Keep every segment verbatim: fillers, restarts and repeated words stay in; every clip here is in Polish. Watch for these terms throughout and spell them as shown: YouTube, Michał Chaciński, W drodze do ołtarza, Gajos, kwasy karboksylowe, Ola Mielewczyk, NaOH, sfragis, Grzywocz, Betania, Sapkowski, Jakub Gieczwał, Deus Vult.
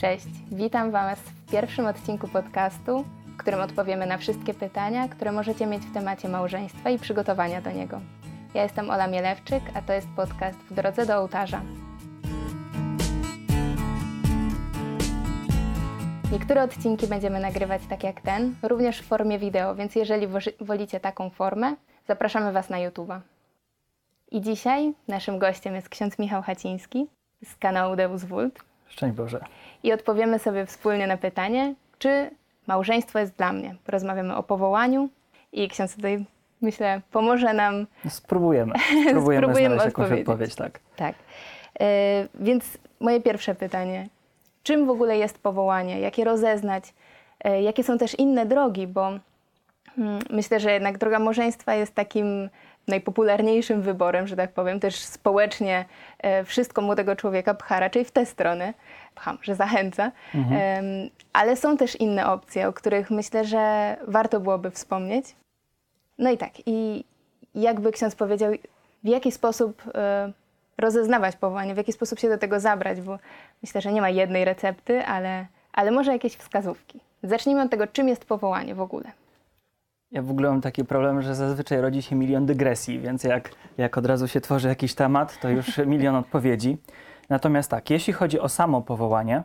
Cześć, witam Was w pierwszym odcinku podcastu, w którym odpowiemy na wszystkie pytania, które możecie mieć w temacie małżeństwa i przygotowania do niego. Ja jestem Ola Mielewczyk, a to jest podcast W drodze do ołtarza. Niektóre odcinki będziemy nagrywać tak jak ten, również w formie wideo, więc jeżeli wolicie taką formę, zapraszamy Was na YouTube'a. I dzisiaj naszym gościem jest ksiądz Michał Chaciński z kanału Deus Vult. Szczęść Boże. I odpowiemy sobie wspólnie na pytanie, czy małżeństwo jest dla mnie. Porozmawiamy o powołaniu i ksiądz tutaj, myślę, pomoże nam... Spróbujemy. Spróbujemy, Spróbujemy znaleźć jakąś odpowiedź, tak. Tak. Yy, więc moje pierwsze pytanie. Czym w ogóle jest powołanie? Jak je rozeznać? Yy, jakie są też inne drogi? Bo yy, myślę, że jednak droga małżeństwa jest takim najpopularniejszym wyborem, że tak powiem, też społecznie e, wszystko młodego człowieka pcha raczej w tę stronę, pcham, że zachęca, mhm. e, ale są też inne opcje, o których myślę, że warto byłoby wspomnieć. No i tak, i jakby ksiądz powiedział, w jaki sposób e, rozeznawać powołanie, w jaki sposób się do tego zabrać, bo myślę, że nie ma jednej recepty, ale, ale może jakieś wskazówki. Zacznijmy od tego, czym jest powołanie w ogóle. Ja w ogóle mam taki problem, że zazwyczaj rodzi się milion dygresji, więc jak, jak od razu się tworzy jakiś temat, to już milion odpowiedzi. Natomiast tak, jeśli chodzi o samo powołanie,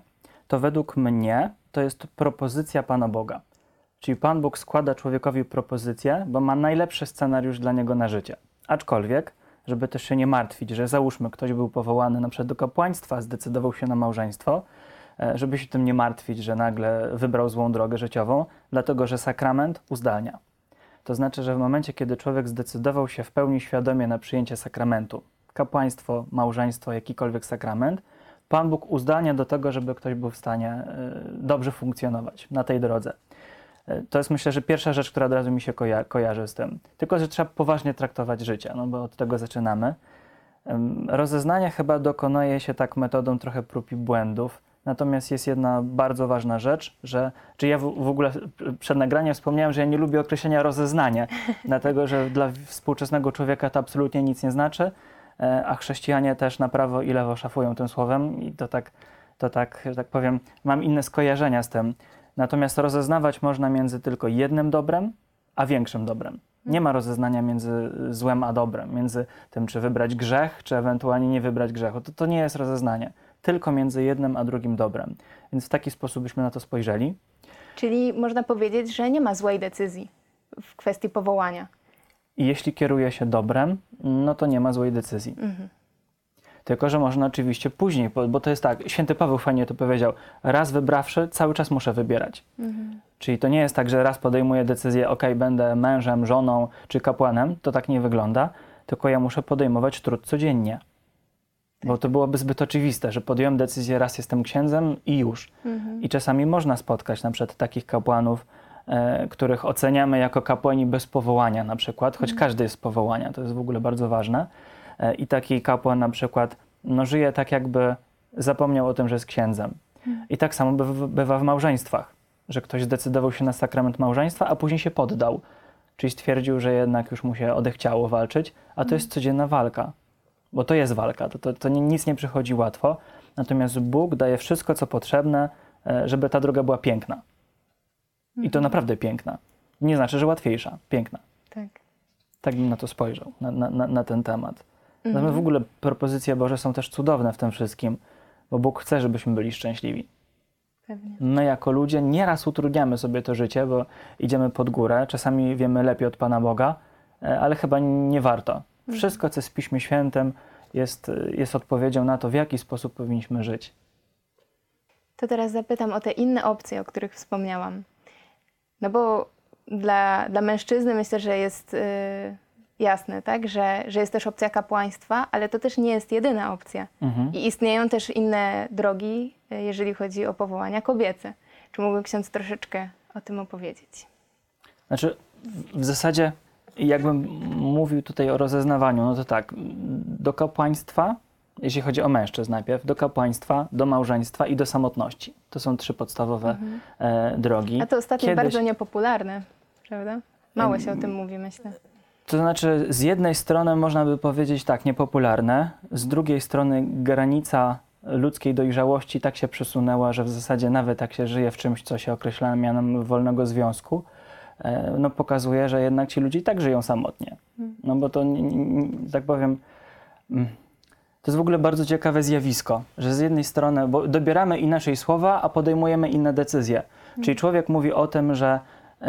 to według mnie to jest propozycja Pana Boga. Czyli Pan Bóg składa człowiekowi propozycję, bo ma najlepszy scenariusz dla niego na życie. Aczkolwiek, żeby też się nie martwić, że załóżmy ktoś był powołany na przykład do kapłaństwa, zdecydował się na małżeństwo, żeby się tym nie martwić, że nagle wybrał złą drogę życiową, dlatego że sakrament uzdalnia. To znaczy, że w momencie, kiedy człowiek zdecydował się w pełni świadomie na przyjęcie sakramentu, kapłaństwo, małżeństwo, jakikolwiek sakrament, Pan Bóg uzdalnia do tego, żeby ktoś był w stanie dobrze funkcjonować na tej drodze. To jest, myślę, że pierwsza rzecz, która od razu mi się koja- kojarzy z tym. Tylko, że trzeba poważnie traktować życie, no bo od tego zaczynamy. Rozeznania chyba dokonuje się tak metodą trochę prób i błędów. Natomiast jest jedna bardzo ważna rzecz, że czy ja w, w ogóle przed nagraniem wspomniałem, że ja nie lubię określenia rozeznanie, dlatego że dla współczesnego człowieka to absolutnie nic nie znaczy, a chrześcijanie też na prawo i lewo szafują tym słowem i to tak, to tak, że tak powiem, mam inne skojarzenia z tym. Natomiast rozeznawać można między tylko jednym dobrem, a większym dobrem. Nie ma rozeznania między złem a dobrem, między tym, czy wybrać grzech, czy ewentualnie nie wybrać grzechu. To, to nie jest rozeznanie. Tylko między jednym a drugim dobrem. Więc w taki sposób byśmy na to spojrzeli. Czyli można powiedzieć, że nie ma złej decyzji w kwestii powołania. I jeśli kieruje się dobrem, no to nie ma złej decyzji. Mhm. Tylko, że można oczywiście później, bo to jest tak, święty Paweł fajnie to powiedział, raz wybrawszy, cały czas muszę wybierać. Mhm. Czyli to nie jest tak, że raz podejmuję decyzję, ok, będę mężem, żoną czy kapłanem, to tak nie wygląda, tylko ja muszę podejmować trud codziennie. Bo to byłoby zbyt oczywiste, że podjąłem decyzję, raz jestem księdzem i już. Mhm. I czasami można spotkać na przykład takich kapłanów, e, których oceniamy jako kapłani bez powołania na przykład, choć mhm. każdy jest z powołania, to jest w ogóle bardzo ważne. E, I taki kapłan na przykład no, żyje tak jakby zapomniał o tym, że jest księdzem. Mhm. I tak samo by, bywa w małżeństwach, że ktoś zdecydował się na sakrament małżeństwa, a później się poddał. Czyli stwierdził, że jednak już mu się odechciało walczyć, a to mhm. jest codzienna walka. Bo to jest walka, to, to, to nic nie przychodzi łatwo, natomiast Bóg daje wszystko, co potrzebne, żeby ta droga była piękna. I to naprawdę piękna. Nie znaczy, że łatwiejsza, piękna. Tak. Tak bym na to spojrzał, na, na, na ten temat. Mhm. No w ogóle propozycje Boże są też cudowne w tym wszystkim, bo Bóg chce, żebyśmy byli szczęśliwi. Pewnie. My jako ludzie nieraz utrudniamy sobie to życie, bo idziemy pod górę, czasami wiemy lepiej od Pana Boga, ale chyba nie warto. Wszystko, co jest w Piśmie Świętym, jest, jest odpowiedzią na to, w jaki sposób powinniśmy żyć. To teraz zapytam o te inne opcje, o których wspomniałam. No bo dla, dla mężczyzny myślę, że jest yy, jasne, tak? Że, że jest też opcja kapłaństwa, ale to też nie jest jedyna opcja. Mhm. I istnieją też inne drogi, jeżeli chodzi o powołania kobiece. Czy mógłby ksiądz troszeczkę o tym opowiedzieć? Znaczy, w, w zasadzie... Jakbym mówił tutaj o rozeznawaniu, no to tak, do kapłaństwa, jeśli chodzi o mężczyzn najpierw, do kapłaństwa, do małżeństwa i do samotności. To są trzy podstawowe mhm. e, drogi. A to ostatnio Kiedyś... bardzo niepopularne, prawda? Mało się o tym mówi, myślę. To znaczy, z jednej strony można by powiedzieć tak, niepopularne, z drugiej strony granica ludzkiej dojrzałości tak się przesunęła, że w zasadzie nawet jak się żyje w czymś, co się określa mianem wolnego związku, no pokazuje, że jednak ci ludzie i tak żyją samotnie. No bo to, tak powiem, to jest w ogóle bardzo ciekawe zjawisko, że z jednej strony bo dobieramy inaczej słowa, a podejmujemy inne decyzje. Czyli człowiek mówi o tym, że yy,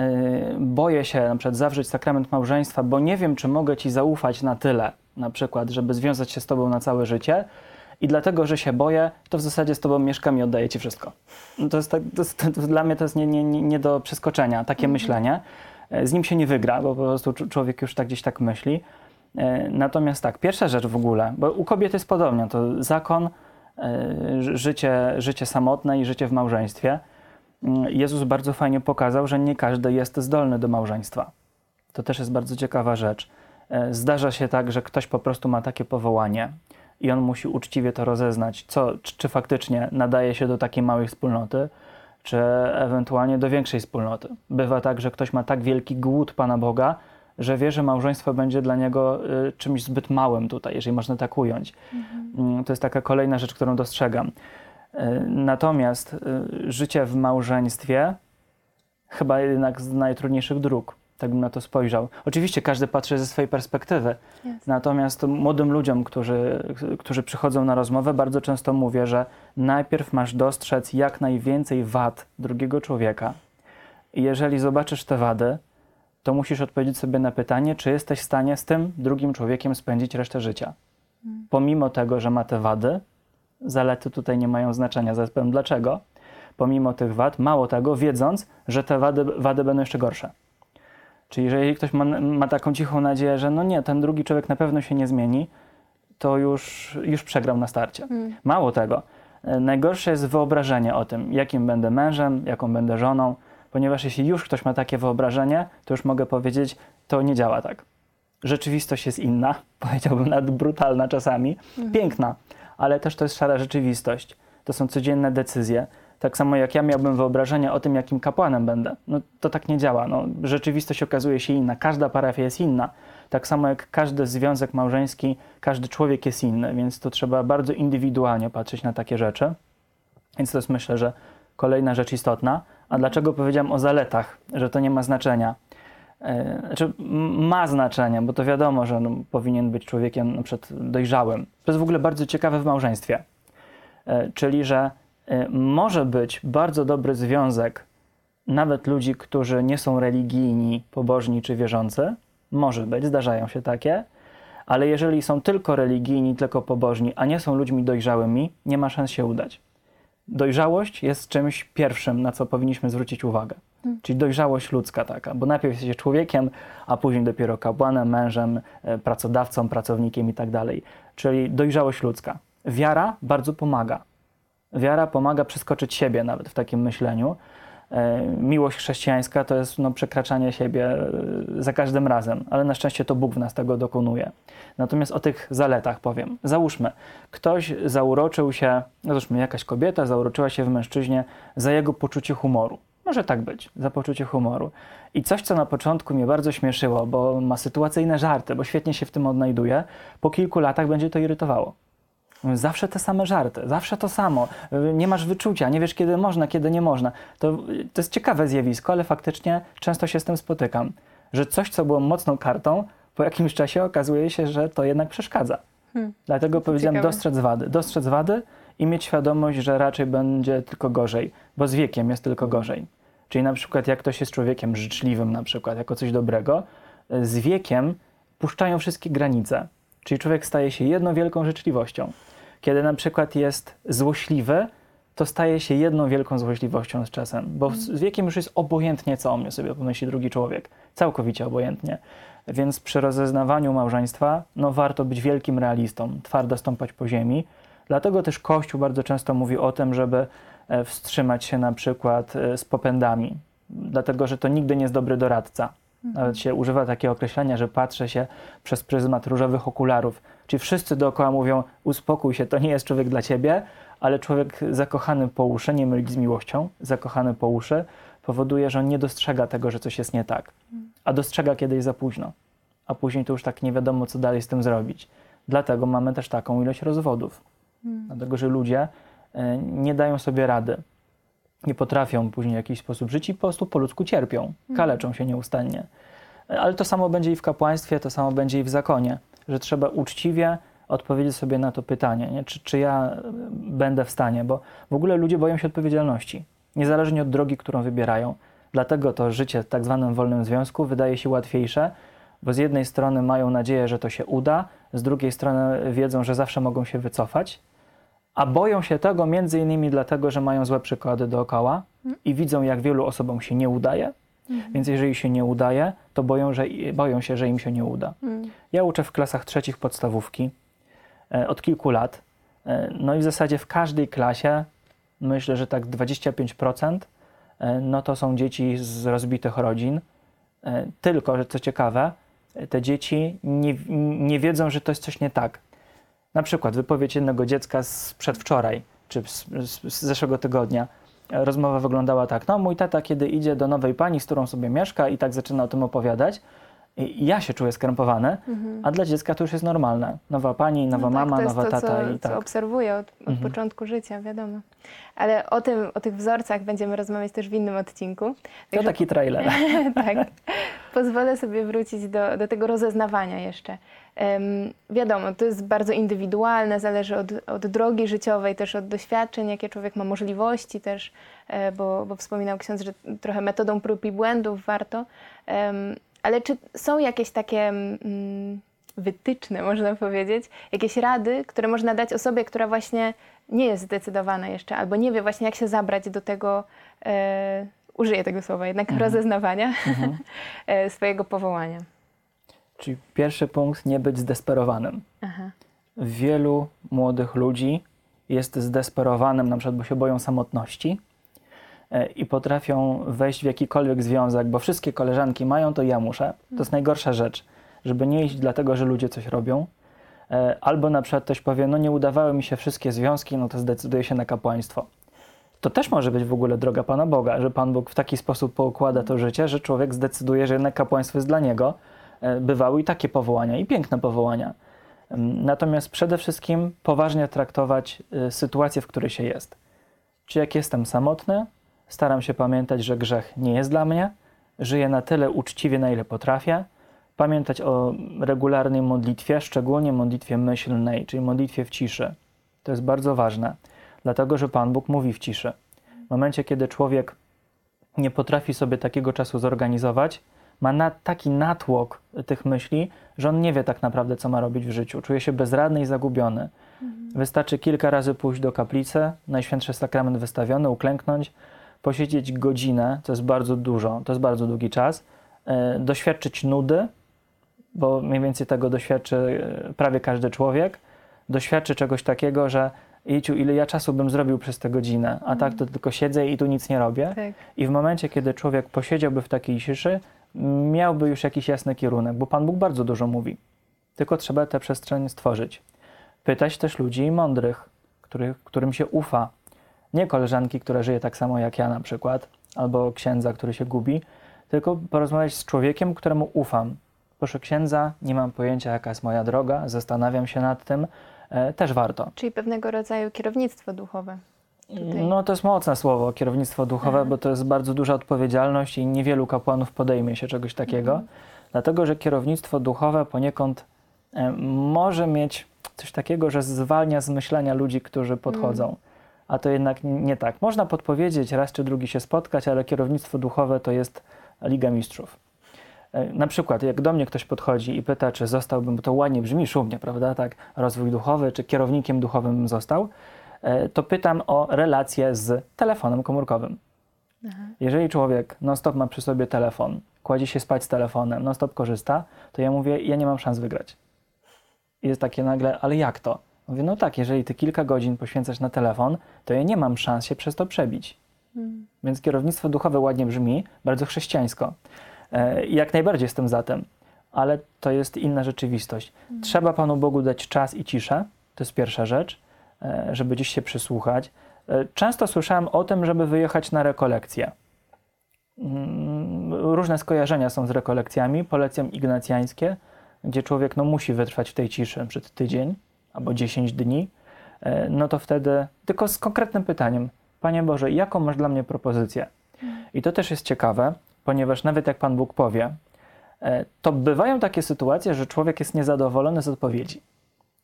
boję się na przykład zawrzeć sakrament małżeństwa, bo nie wiem, czy mogę ci zaufać na tyle, na przykład, żeby związać się z tobą na całe życie. I dlatego, że się boję, to w zasadzie z tobą mieszkam i oddaję ci wszystko. No to jest tak, to jest, to dla mnie to jest nie, nie, nie do przeskoczenia, takie mhm. myślenie. Z nim się nie wygra, bo po prostu człowiek już tak gdzieś tak myśli. Natomiast tak, pierwsza rzecz w ogóle, bo u kobiet jest podobnie, to zakon, życie, życie samotne i życie w małżeństwie. Jezus bardzo fajnie pokazał, że nie każdy jest zdolny do małżeństwa. To też jest bardzo ciekawa rzecz. Zdarza się tak, że ktoś po prostu ma takie powołanie i on musi uczciwie to rozeznać, co, czy faktycznie nadaje się do takiej małej wspólnoty, czy ewentualnie do większej wspólnoty. Bywa tak, że ktoś ma tak wielki głód Pana Boga, że wie, że małżeństwo będzie dla niego czymś zbyt małym tutaj, jeżeli można tak ująć. Mhm. To jest taka kolejna rzecz, którą dostrzegam. Natomiast życie w małżeństwie chyba jednak z najtrudniejszych dróg, tak bym na to spojrzał. Oczywiście każdy patrzy ze swojej perspektywy, yes. Natomiast młodym ludziom, którzy, którzy przychodzą na rozmowę, bardzo często mówię, że najpierw masz dostrzec jak najwięcej wad drugiego człowieka. I jeżeli zobaczysz te wady, to musisz odpowiedzieć sobie na pytanie, czy jesteś w stanie z tym drugim człowiekiem spędzić resztę życia. Mm. Pomimo tego, że ma te wady, zalety tutaj nie mają znaczenia, zaraz powiem dlaczego, pomimo tych wad, mało tego, wiedząc, że te wady, wady będą jeszcze gorsze. Czyli jeżeli ktoś ma, ma taką cichą nadzieję, że no nie, ten drugi człowiek na pewno się nie zmieni, to już, już przegrał na starcie. Mm. Mało tego, najgorsze jest wyobrażenie o tym, jakim będę mężem, jaką będę żoną, ponieważ jeśli już ktoś ma takie wyobrażenie, to już mogę powiedzieć, to nie działa tak. Rzeczywistość jest inna, powiedziałbym nawet brutalna czasami, mhm. piękna, ale też to jest szara rzeczywistość. To są codzienne decyzje. Tak samo jak ja miałbym wyobrażenie o tym, jakim kapłanem będę. No to tak nie działa. No, rzeczywistość okazuje się inna. Każda parafia jest inna. Tak samo jak każdy związek małżeński, każdy człowiek jest inny, więc to trzeba bardzo indywidualnie patrzeć na takie rzeczy. Więc to jest, myślę, że kolejna rzecz istotna. A dlaczego powiedziałem o zaletach, że to nie ma znaczenia? Znaczy, ma znaczenie, bo to wiadomo, że no, powinien być człowiekiem na przykład dojrzałym. To jest w ogóle bardzo ciekawe w małżeństwie. Czyli, że może być bardzo dobry związek nawet ludzi, którzy nie są religijni, pobożni czy wierzący. Może być, zdarzają się takie. Ale jeżeli są tylko religijni, tylko pobożni, a nie są ludźmi dojrzałymi, nie ma szans się udać. Dojrzałość jest czymś pierwszym, na co powinniśmy zwrócić uwagę. Hmm. Czyli dojrzałość ludzka taka, bo najpierw jesteś człowiekiem, a później dopiero kapłanem, mężem, pracodawcą, pracownikiem i tak dalej. Czyli dojrzałość ludzka. Wiara bardzo pomaga. Wiara pomaga przeskoczyć siebie nawet w takim myśleniu. Miłość chrześcijańska to jest no, przekraczanie siebie za każdym razem, ale na szczęście to Bóg w nas tego dokonuje. Natomiast o tych zaletach powiem. Załóżmy, ktoś zauroczył się, no załóżmy jakaś kobieta zauroczyła się w mężczyźnie za jego poczucie humoru. Może tak być, za poczucie humoru. I coś, co na początku mnie bardzo śmieszyło, bo ma sytuacyjne żarty, bo świetnie się w tym odnajduje, po kilku latach będzie to irytowało. Zawsze te same żarty, zawsze to samo, nie masz wyczucia, nie wiesz kiedy można, kiedy nie można. To, to jest ciekawe zjawisko, ale faktycznie często się z tym spotykam, że coś, co było mocną kartą, po jakimś czasie okazuje się, że to jednak przeszkadza. Hmm. Dlatego to powiedziałem ciekawe. dostrzec wady, dostrzec wady i mieć świadomość, że raczej będzie tylko gorzej, bo z wiekiem jest tylko gorzej. Czyli na przykład jak ktoś jest człowiekiem życzliwym na przykład, jako coś dobrego, z wiekiem puszczają wszystkie granice. Czyli człowiek staje się jedną wielką życzliwością. Kiedy na przykład jest złośliwy, to staje się jedną wielką złośliwością z czasem, bo z wiekiem już jest obojętnie, co o mnie sobie pomyśli drugi człowiek. Całkowicie obojętnie. Więc przy rozeznawaniu małżeństwa, no warto być wielkim realistą, twardo stąpać po ziemi. Dlatego też Kościół bardzo często mówi o tym, żeby wstrzymać się na przykład z popędami. Dlatego, że to nigdy nie jest dobry doradca. Nawet się używa takie określenia, że patrzę się przez pryzmat różowych okularów. Czyli wszyscy dookoła mówią, uspokój się, to nie jest człowiek dla ciebie, ale człowiek zakochany po uszy, nie mylić z miłością, zakochany po uszy, powoduje, że on nie dostrzega tego, że coś jest nie tak. A dostrzega kiedyś za późno. A później to już tak nie wiadomo, co dalej z tym zrobić. Dlatego mamy też taką ilość rozwodów. Hmm. Dlatego, że ludzie nie dają sobie rady. Nie potrafią później w jakiś sposób żyć i po prostu po ludzku cierpią. Kaleczą się nieustannie. Ale to samo będzie i w kapłaństwie, to samo będzie i w zakonie. Że trzeba uczciwie odpowiedzieć sobie na to pytanie, nie? Czy, czy ja będę w stanie, bo w ogóle ludzie boją się odpowiedzialności, niezależnie od drogi, którą wybierają. Dlatego to życie w tak zwanym wolnym związku wydaje się łatwiejsze, bo z jednej strony mają nadzieję, że to się uda, z drugiej strony wiedzą, że zawsze mogą się wycofać, a boją się tego między innymi dlatego, że mają złe przykłady dookoła i widzą, jak wielu osobom się nie udaje. Mhm. Więc jeżeli się nie udaje, to boją, że, boją się, że im się nie uda. Mhm. Ja uczę w klasach trzecich podstawówki e, od kilku lat. E, no i w zasadzie w każdej klasie, myślę, że tak dwadzieścia pięć procent, e, no to są dzieci z rozbitych rodzin. E, tylko, że co ciekawe, te dzieci nie, nie wiedzą, że to jest coś nie tak. Na przykład wypowiedź jednego dziecka z przedwczoraj, czy z, z, z zeszłego tygodnia. Rozmowa wyglądała tak: no mój tata, kiedy idzie do nowej pani, z którą sobie mieszka, i tak zaczyna o tym opowiadać, i ja się czuję skrępowany, mhm. a dla dziecka to już jest normalne. Nowa pani, nowa no mama, tak, nowa to, tata co, i tak. To obserwuję od, od mhm. początku życia, wiadomo. Ale o tym, o tych wzorcach będziemy rozmawiać też w innym odcinku. Także... To taki trailer. Tak. Pozwolę sobie wrócić do, do tego rozeznawania jeszcze. Um, wiadomo, to jest bardzo indywidualne, zależy od, od drogi życiowej, też od doświadczeń, jakie człowiek ma możliwości też, bo, bo wspominał ksiądz, że trochę metodą prób i błędów warto. Um, Ale czy są jakieś takie mm, wytyczne, można powiedzieć, jakieś rady, które można dać osobie, która właśnie nie jest zdecydowana jeszcze, albo nie wie właśnie, jak się zabrać do tego, e, użyję tego słowa jednak, mhm. rozeznawania mhm. e, swojego powołania? Czyli pierwszy punkt, nie być zdesperowanym. Aha. Wielu młodych ludzi jest zdesperowanym, na przykład bo się boją samotności, i potrafią wejść w jakikolwiek związek, bo wszystkie koleżanki mają, to ja muszę. To jest najgorsza rzecz, żeby nie iść dlatego, że ludzie coś robią. Albo na przykład ktoś powie, no nie udawały mi się wszystkie związki, no to zdecyduję się na kapłaństwo. To też może być w ogóle droga Pana Boga, że Pan Bóg w taki sposób poukłada to życie, że człowiek zdecyduje, że jednak kapłaństwo jest dla niego. Bywały i takie powołania, i piękne powołania. Natomiast przede wszystkim poważnie traktować sytuację, w której się jest. Czy jak jestem samotny, staram się pamiętać, że grzech nie jest dla mnie, żyję na tyle uczciwie, na ile potrafię, pamiętać o regularnej modlitwie, szczególnie modlitwie myślnej, czyli modlitwie w ciszy. To jest bardzo ważne, dlatego że Pan Bóg mówi w ciszy. W momencie, kiedy człowiek nie potrafi sobie takiego czasu zorganizować, ma na, taki natłok tych myśli, że on nie wie tak naprawdę, co ma robić w życiu. Czuje się bezradny i zagubiony. Mhm. Wystarczy kilka razy pójść do kaplicy, Najświętszy Sakrament wystawiony, uklęknąć, posiedzieć godzinę, to jest bardzo dużo, to jest bardzo długi czas, e, doświadczyć nudy, bo mniej więcej tego doświadczy prawie każdy człowiek, doświadczy czegoś takiego, że jejciu, ile ja czasu bym zrobił przez tę godzinę, a mm. tak to tylko siedzę i tu nic nie robię. Tak. I w momencie, kiedy człowiek posiedziałby w takiej ciszy, miałby już jakiś jasny kierunek, bo Pan Bóg bardzo dużo mówi. Tylko trzeba tę przestrzeń stworzyć. Pytać też ludzi mądrych, których, którym się ufa. Nie koleżanki, która żyje tak samo jak ja na przykład, albo księdza, który się gubi, tylko porozmawiać z człowiekiem, któremu ufam. Proszę księdza, nie mam pojęcia, jaka jest moja droga, zastanawiam się nad tym, e, też warto. Czyli pewnego rodzaju kierownictwo duchowe. Tutaj. No to jest mocne słowo, kierownictwo duchowe, mhm. bo to jest bardzo duża odpowiedzialność i niewielu kapłanów podejmie się czegoś takiego, mhm. dlatego że kierownictwo duchowe poniekąd e, może mieć coś takiego, że zwalnia z myślenia ludzi, którzy podchodzą. Mhm. A to jednak nie tak. Można podpowiedzieć, raz czy drugi się spotkać, ale kierownictwo duchowe to jest Liga Mistrzów. Na przykład, jak do mnie ktoś podchodzi i pyta, czy zostałbym, bo to ładnie brzmi, szumnie, prawda, tak, rozwój duchowy, czy kierownikiem duchowym bym został, to pytam o relację z telefonem komórkowym. Aha. Jeżeli człowiek non-stop ma przy sobie telefon, kładzie się spać z telefonem, non-stop korzysta, to ja mówię, ja nie mam szans wygrać. I jest takie nagle, ale jak to? Mówię, no tak, jeżeli ty kilka godzin poświęcasz na telefon, to ja nie mam szans się przez to przebić. Mm. Więc kierownictwo duchowe ładnie brzmi, bardzo chrześcijańsko. E, jak najbardziej jestem za tym, ale to jest inna rzeczywistość. Mm. Trzeba Panu Bogu dać czas i ciszę, to jest pierwsza rzecz, e, żeby gdzieś się przysłuchać. E, często słyszałem o tym, żeby wyjechać na rekolekcje. Mm, różne skojarzenia są z rekolekcjami, polecam ignacjańskie, gdzie człowiek no, musi wytrwać w tej ciszy przez tydzień, albo dziesięć dni, no to wtedy tylko z konkretnym pytaniem. Panie Boże, jaką masz dla mnie propozycję? I to też jest ciekawe, ponieważ nawet jak Pan Bóg powie, to bywają takie sytuacje, że człowiek jest niezadowolony z odpowiedzi,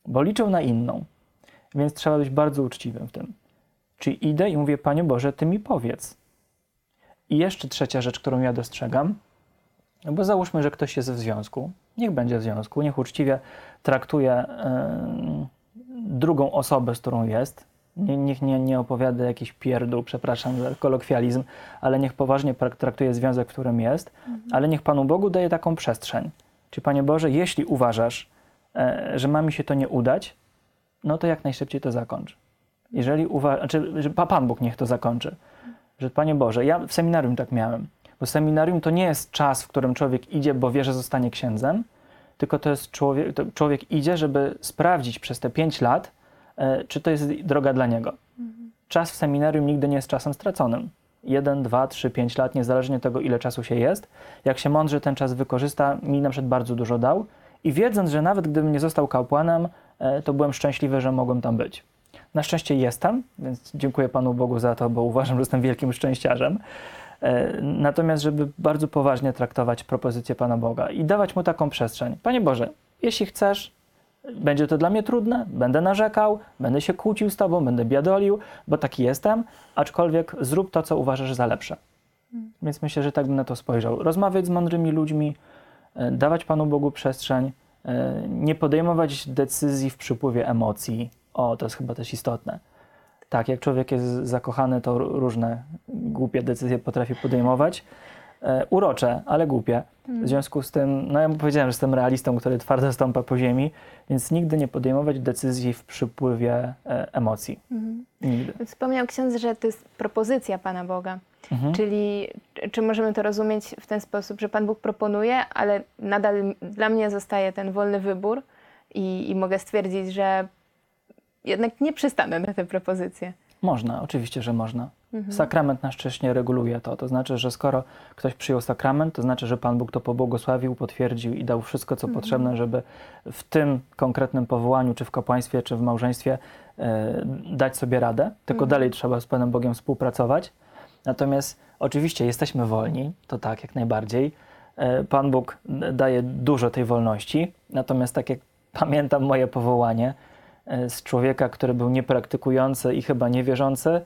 bo liczył na inną, więc trzeba być bardzo uczciwym w tym. Czyli idę i mówię, Panie Boże, Ty mi powiedz. I jeszcze trzecia rzecz, którą ja dostrzegam, no bo załóżmy, że ktoś jest w związku, niech będzie w związku, niech uczciwie traktuje yy, drugą osobę, z którą jest, niech nie, nie opowiada jakiś pierdół, przepraszam za kolokwializm, ale niech poważnie traktuje związek, w którym jest, mhm. ale niech Panu Bogu daje taką przestrzeń. Czyli Panie Boże, jeśli uważasz, e, że ma mi się to nie udać, no to jak najszybciej to zakończ. Jeżeli uważasz, znaczy, Pan Bóg niech to zakończy. Że Panie Boże, ja w seminarium tak miałem, bo seminarium to nie jest czas, w którym człowiek idzie, bo wie, że zostanie księdzem, tylko to jest człowiek, to człowiek idzie, żeby sprawdzić przez te pięć lat, czy to jest droga dla niego. Mhm. Czas w seminarium nigdy nie jest czasem straconym. Jeden, dwa, trzy, pięć lat, niezależnie od tego, ile czasu się jest. Jak się mądrze ten czas wykorzysta, mi na przykład bardzo dużo dał. I wiedząc, że nawet gdybym nie został kapłanem, to byłem szczęśliwy, że mogłem tam być. Na szczęście jestem, więc dziękuję Panu Bogu za to, bo uważam, że jestem wielkim szczęściarzem. Natomiast, żeby bardzo poważnie traktować propozycję Pana Boga i dawać Mu taką przestrzeń. Panie Boże, jeśli chcesz, będzie to dla mnie trudne, będę narzekał, będę się kłócił z Tobą, będę biadolił, bo taki jestem, aczkolwiek zrób to, co uważasz za lepsze. Hmm. Więc myślę, że tak bym na to spojrzał. Rozmawiać z mądrymi ludźmi, dawać Panu Bogu przestrzeń, nie podejmować decyzji w przypływie emocji. O, to jest chyba też istotne. Tak, jak człowiek jest zakochany, to różne głupie decyzje potrafi podejmować. Urocze, ale głupie. W związku z tym, no ja mu powiedziałem, że jestem realistą, który twardo stąpa po ziemi, więc nigdy nie podejmować decyzji w przypływie e, emocji. Mhm. Nigdy. Wspomniał ksiądz, że to jest propozycja Pana Boga. Mhm. Czyli czy możemy to rozumieć w ten sposób, że Pan Bóg proponuje, ale nadal dla mnie zostaje ten wolny wybór i, i mogę stwierdzić, że jednak nie przystanę na tę propozycję. Można, oczywiście, że można. Mhm. Sakrament na szczęście reguluje to. To znaczy, że skoro ktoś przyjął sakrament, to znaczy, że Pan Bóg to pobłogosławił, potwierdził i dał wszystko, co mhm. potrzebne, żeby w tym konkretnym powołaniu, czy w kapłaństwie, czy w małżeństwie yy, dać sobie radę. Tylko mhm. dalej trzeba z Panem Bogiem współpracować. Natomiast oczywiście jesteśmy wolni, to tak, jak najbardziej. Yy, Pan Bóg daje dużo tej wolności. Natomiast tak jak pamiętam moje powołanie, z człowieka, który był niepraktykujący i chyba niewierzący,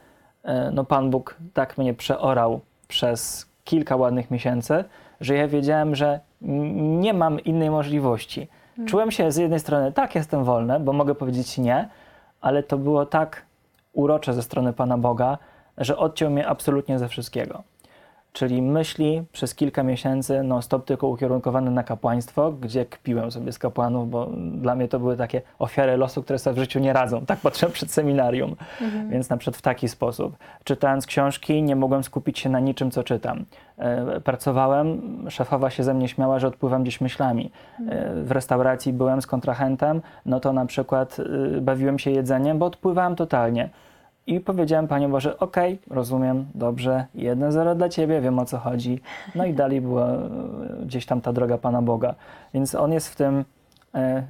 no Pan Bóg tak mnie przeorał przez kilka ładnych miesięcy, że ja wiedziałem, że nie mam innej możliwości. Hmm. Czułem się z jednej strony, tak, jestem wolny, bo mogę powiedzieć nie, ale to było tak urocze ze strony Pana Boga, że odciął mnie absolutnie ze wszystkiego. Czyli myśli przez kilka miesięcy non-stop tylko ukierunkowane na kapłaństwo, gdzie kpiłem sobie z kapłanów, bo dla mnie to były takie ofiary losu, które sobie w życiu nie radzą. Tak patrzyłem przed seminarium, mhm. więc na przykład w taki sposób. Czytając książki nie mogłem skupić się na niczym, co czytam. E, pracowałem, szefowa się ze mnie śmiała, że odpływam gdzieś myślami. E, w restauracji byłem z kontrahentem, no to na przykład e, bawiłem się jedzeniem, bo odpływałem totalnie. I powiedziałem, Panie Boże, okej, okay, rozumiem, dobrze, jeden zero dla Ciebie, wiem o co chodzi. No i dalej była gdzieś tam ta droga Pana Boga. Więc On jest w tym e,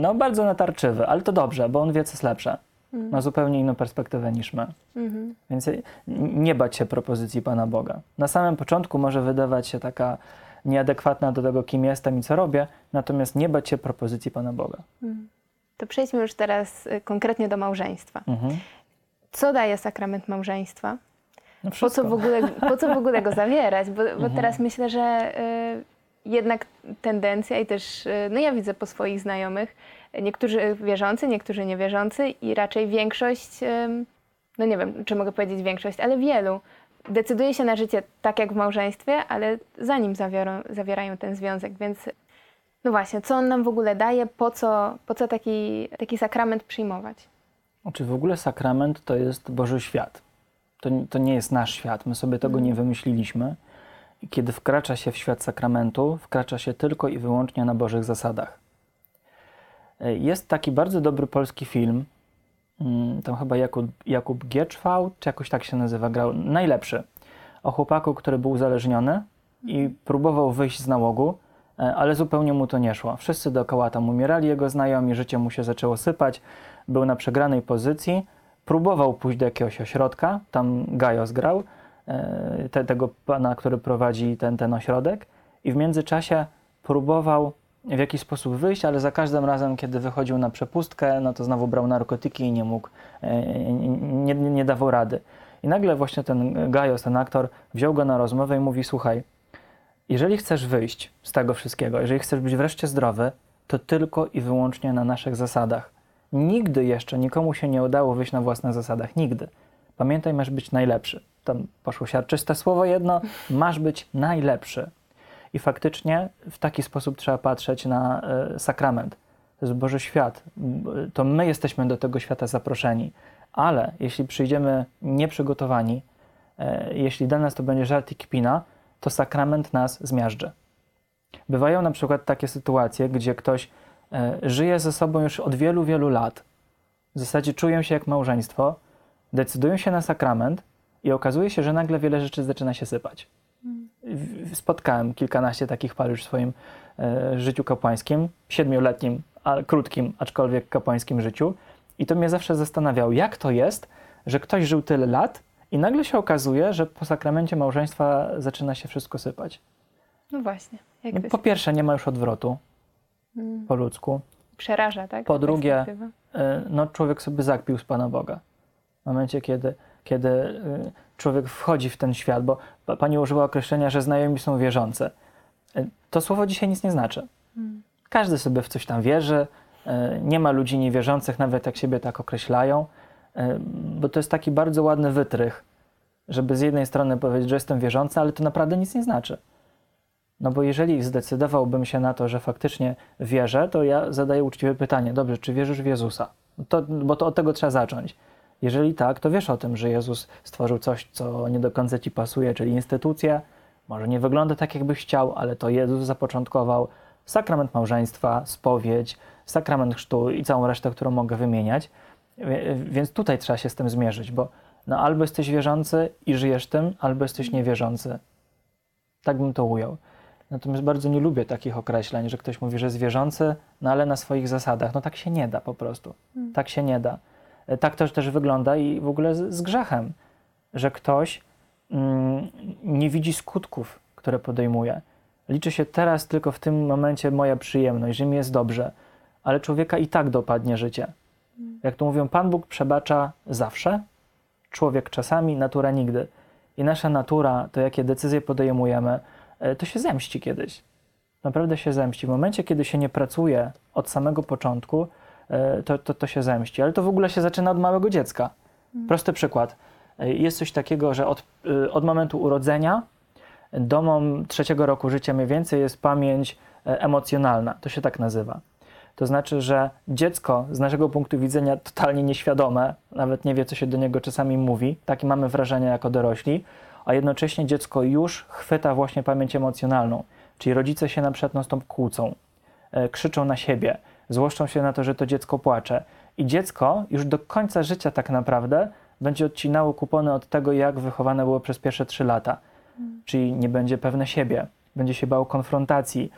no bardzo natarczywy, ale to dobrze, bo On wie, co jest lepsze. Mhm. Ma zupełnie inną perspektywę niż my. Mhm. Więc nie bać się propozycji Pana Boga. Na samym początku może wydawać się taka nieadekwatna do tego, kim jestem i co robię, natomiast nie bać się propozycji Pana Boga. Mhm. To przejdźmy już teraz konkretnie do małżeństwa. Mhm. Co daje sakrament małżeństwa? No po, co w ogóle, po co w ogóle go zawierać? Bo, mhm. bo teraz myślę, że y, jednak tendencja i też, y, no ja widzę po swoich znajomych, niektórzy wierzący, niektórzy niewierzący i raczej większość, y, no nie wiem, czy mogę powiedzieć większość, ale wielu decyduje się na życie tak jak w małżeństwie, ale zanim zawiorą, zawierają ten związek, więc... No właśnie, co on nam w ogóle daje, po co, po co taki, taki sakrament przyjmować? Czy w ogóle sakrament to jest Boży świat. To, to nie jest nasz świat, my sobie tego nie wymyśliliśmy. I kiedy wkracza się w świat sakramentu, wkracza się tylko i wyłącznie na Bożych zasadach. Jest taki bardzo dobry polski film, tam chyba Jakub, Jakub Gieczwał, czy jakoś tak się nazywa, grał, najlepszy, o chłopaku, który był uzależniony i próbował wyjść z nałogu. ale zupełnie mu to nie szło. Wszyscy dookoła tam umierali, jego znajomi, życie mu się zaczęło sypać, był na przegranej pozycji, próbował pójść do jakiegoś ośrodka, tam Gajos grał, te, tego pana, który prowadzi ten, ten ośrodek, i w międzyczasie próbował w jakiś sposób wyjść, ale za każdym razem, kiedy wychodził na przepustkę, no to znowu brał narkotyki i nie mógł, nie, nie, nie dawał rady. I nagle właśnie ten Gajos, ten aktor, wziął go na rozmowę i mówi: słuchaj, jeżeli chcesz wyjść z tego wszystkiego, jeżeli chcesz być wreszcie zdrowy, to tylko i wyłącznie na naszych zasadach. Nigdy jeszcze nikomu się nie udało wyjść na własnych zasadach, nigdy. Pamiętaj, masz być najlepszy. Tam poszło siarczyste słowo jedno, masz być najlepszy. I faktycznie w taki sposób trzeba patrzeć na y, sakrament. To jest Boży świat. To my jesteśmy do tego świata zaproszeni. Ale jeśli przyjdziemy nieprzygotowani, y, jeśli dla nas to będzie żart i kpina, to sakrament nas zmiażdży. Bywają na przykład takie sytuacje, gdzie ktoś y, żyje ze sobą już od wielu, wielu lat. W zasadzie czują się jak małżeństwo, decydują się na sakrament i okazuje się, że nagle wiele rzeczy zaczyna się sypać. Spotkałem kilkanaście takich par już w swoim e, życiu kapłańskim, siedmioletnim, a, krótkim, aczkolwiek kapłańskim życiu, i to mnie zawsze zastanawiało, jak to jest, że ktoś żył tyle lat i nagle się okazuje, że po sakramencie małżeństwa zaczyna się wszystko sypać. No właśnie. Jak no, po pierwsze, nie ma już odwrotu hmm. po ludzku. Przeraża, tak? Po drugie, e, no, człowiek sobie zakpił z Pana Boga. W momencie, kiedy, kiedy e, człowiek wchodzi w ten świat, bo pani użyła określenia, że znajomi są wierzący. To słowo dzisiaj nic nie znaczy. Każdy sobie w coś tam wierzy, nie ma ludzi niewierzących, nawet jak siebie tak określają, bo to jest taki bardzo ładny wytrych, żeby z jednej strony powiedzieć, że jestem wierzący, ale to naprawdę nic nie znaczy. No bo jeżeli zdecydowałbym się na to, że faktycznie wierzę, to ja zadaję uczciwe pytanie: dobrze, czy wierzysz w Jezusa? To, bo to od tego trzeba zacząć. Jeżeli tak, to wiesz o tym, że Jezus stworzył coś, co nie do końca ci pasuje, czyli instytucję. Może nie wygląda tak, jakbyś chciał, ale to Jezus zapoczątkował sakrament małżeństwa, spowiedź, sakrament chrztu i całą resztę, którą mogę wymieniać. Więc tutaj trzeba się z tym zmierzyć, bo no, albo jesteś wierzący i żyjesz tym, albo jesteś niewierzący. Tak bym to ujął. Natomiast bardzo nie lubię takich określeń, że ktoś mówi, że jest wierzący, no ale na swoich zasadach. No tak się nie da po prostu. Tak się nie da. Tak to też wygląda i w ogóle z, z grzechem, że ktoś mm, nie widzi skutków, które podejmuje. Liczy się teraz tylko w tym momencie moja przyjemność, że mi jest dobrze, ale człowieka i tak dopadnie życie. Jak to mówią, Pan Bóg przebacza zawsze, człowiek czasami, natura nigdy. I nasza natura, to jakie decyzje podejmujemy, to się zemści kiedyś. Naprawdę się zemści. W momencie, kiedy się nie pracuje od samego początku, To, to, to się zemści, ale to w ogóle się zaczyna od małego dziecka. Prosty przykład. Jest coś takiego, że od, od momentu urodzenia do trzeciego roku życia mniej więcej jest pamięć emocjonalna. To się tak nazywa. To znaczy, że dziecko z naszego punktu widzenia totalnie nieświadome, nawet nie wie, co się do niego czasami mówi, takie mamy wrażenia jako dorośli, a jednocześnie dziecko już chwyta właśnie pamięć emocjonalną. Czyli rodzice się na przykład non stop kłócą, krzyczą na siebie, złoszczą się na to, że to dziecko płacze. I dziecko już do końca życia tak naprawdę będzie odcinało kupony od tego, jak wychowane było przez pierwsze trzy lata. Hmm. Czyli nie będzie pewne siebie, będzie się bało konfrontacji,